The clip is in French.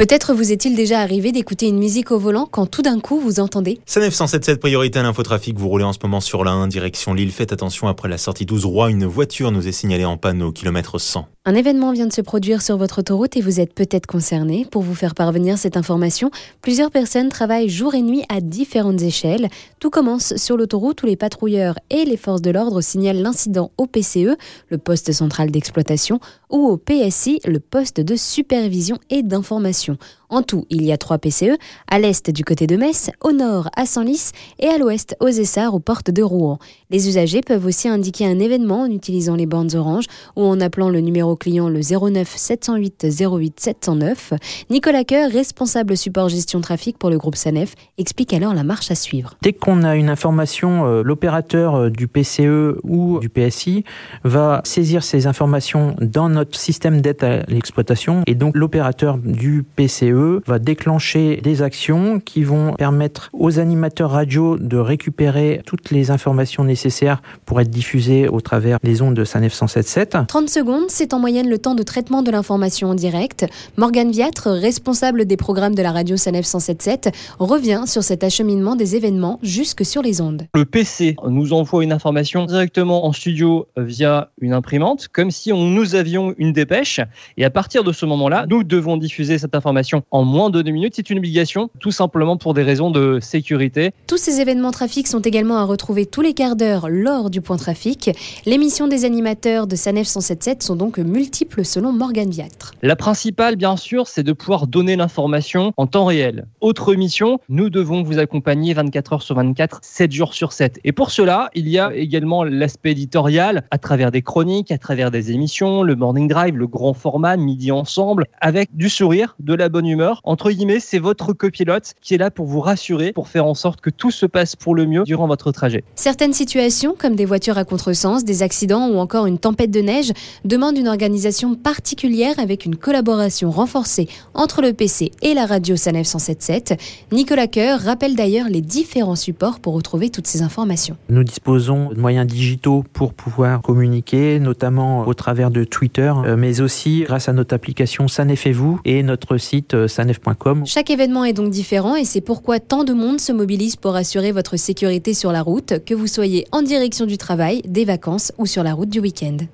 Peut-être vous est-il déjà arrivé d'écouter une musique au volant quand tout d'un coup vous entendez SANEF 107.7, priorité à l'infotrafic. Vous roulez en ce moment sur la 1 direction Lille. Faites attention, après la sortie 12 Rouen, une voiture nous est signalée en panne au kilomètre 100. Un événement vient de se produire sur votre autoroute et vous êtes peut-être concerné. Pour vous faire parvenir cette information, plusieurs personnes travaillent jour et nuit à différentes échelles. Tout commence sur l'autoroute où les patrouilleurs et les forces de l'ordre signalent l'incident au PCE, le poste central d'exploitation, ou au PSI, le poste de supervision et d'information. En tout, il y a 3 PCE, à l'est du côté de Metz, au nord à Saint-Lys et à l'ouest aux Essars aux portes de Rouen. Les usagers peuvent aussi indiquer un événement en utilisant les bandes oranges ou en appelant le numéro client le 09 708 08 709. Nicolas Coeur, responsable support gestion trafic pour le groupe SANEF, explique alors la marche à suivre. Dès qu'on a une information, l'opérateur du PCE ou du PSI va saisir ces informations dans notre système d'aide à l'exploitation et donc l'opérateur du PCE va déclencher des actions qui vont permettre aux animateurs radio de récupérer toutes les informations nécessaires pour être diffusées au travers des ondes de SANEF 107.7. 30 secondes, c'est en moyenne le temps de traitement de l'information en direct. Morgane Viatre, responsable des programmes de la radio SANEF 107.7, revient sur cet acheminement des événements jusque sur les ondes. Le PC nous envoie une information directement en studio via une imprimante, comme si nous avions une dépêche. Et à partir de ce moment-là, nous devons diffuser cette information en moins de 2 minutes, c'est une obligation, tout simplement pour des raisons de sécurité. Tous ces événements trafic sont également à retrouver tous les quarts d'heure lors du point trafic. Les missions des animateurs de SANEF 107.7 sont donc multiples selon Morgane Viatre. La principale, bien sûr, c'est de pouvoir donner l'information en temps réel. Autre mission, nous devons vous accompagner 24 heures sur 24, 7 jours sur 7. Et pour cela, il y a également l'aspect éditorial à travers des chroniques, à travers des émissions, le morning drive, le grand format, midi ensemble, avec du sourire, de la bonne humeur. Entre guillemets, c'est votre copilote qui est là pour vous rassurer, pour faire en sorte que tout se passe pour le mieux durant votre trajet. Certaines situations, comme des voitures à contresens, des accidents ou encore une tempête de neige, demandent une organisation particulière avec une collaboration renforcée entre le PC et la radio SANEF 107.7. Nicolas Coeur rappelle d'ailleurs les différents supports pour retrouver toutes ces informations. Nous disposons de moyens digitaux pour pouvoir communiquer, notamment au travers de Twitter, mais aussi grâce à notre application SANEF et vous et notre site sanef.com. Chaque événement est donc différent et c'est pourquoi tant de monde se mobilise pour assurer votre sécurité sur la route, que vous soyez en direction du travail, des vacances ou sur la route du week-end.